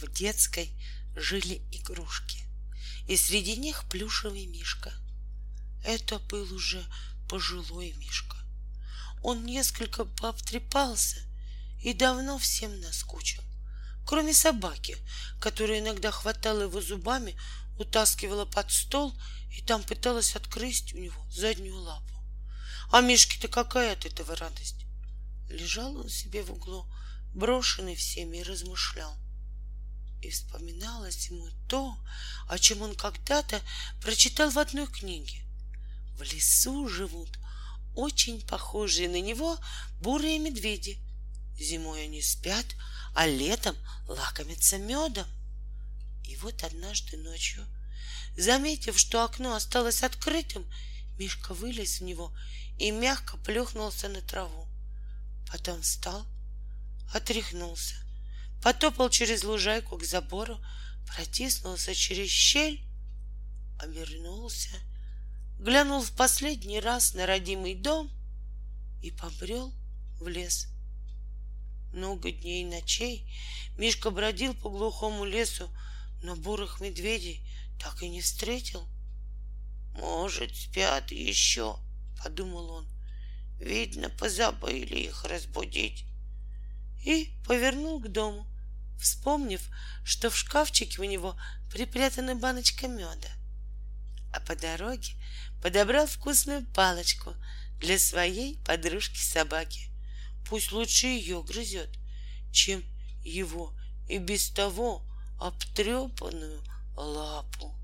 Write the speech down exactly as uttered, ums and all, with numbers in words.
В детской жили игрушки, и среди них плюшевый мишка. Это был уже пожилой мишка. Он несколько пообтрепался и давно всем наскучил, кроме собаки, которая иногда хватала его зубами, утаскивала под стол и там пыталась отгрызть у него заднюю лапу. А Мишке-то какая от этого радость? Лежал он себе в углу, брошенный всеми, и размышлял. И вспоминалось ему то, о чем он когда-то прочитал в одной книге. В лесу живут очень похожие на него бурые медведи. Зимой они спят, а летом лакомятся медом. И вот однажды ночью, заметив, что окно осталось открытым, Мишка вылез в него и мягко плюхнулся на траву. Потом встал, отряхнулся, потопал через лужайку к забору, протиснулся через щель, обернулся, глянул в последний раз на родимый дом и побрел в лес. Много дней и ночей Мишка бродил по глухому лесу, но бурых медведей так и не встретил. «Может, спят еще», — подумал он. «Видно, позабыли их разбудить». И повернул к дому, вспомнив, что в шкафчике у него припрятана баночка меда. А по дороге подобрал вкусную палочку для своей подружки-собаки. Пусть лучше ее грызет, чем его и без того обтрепанную лапу.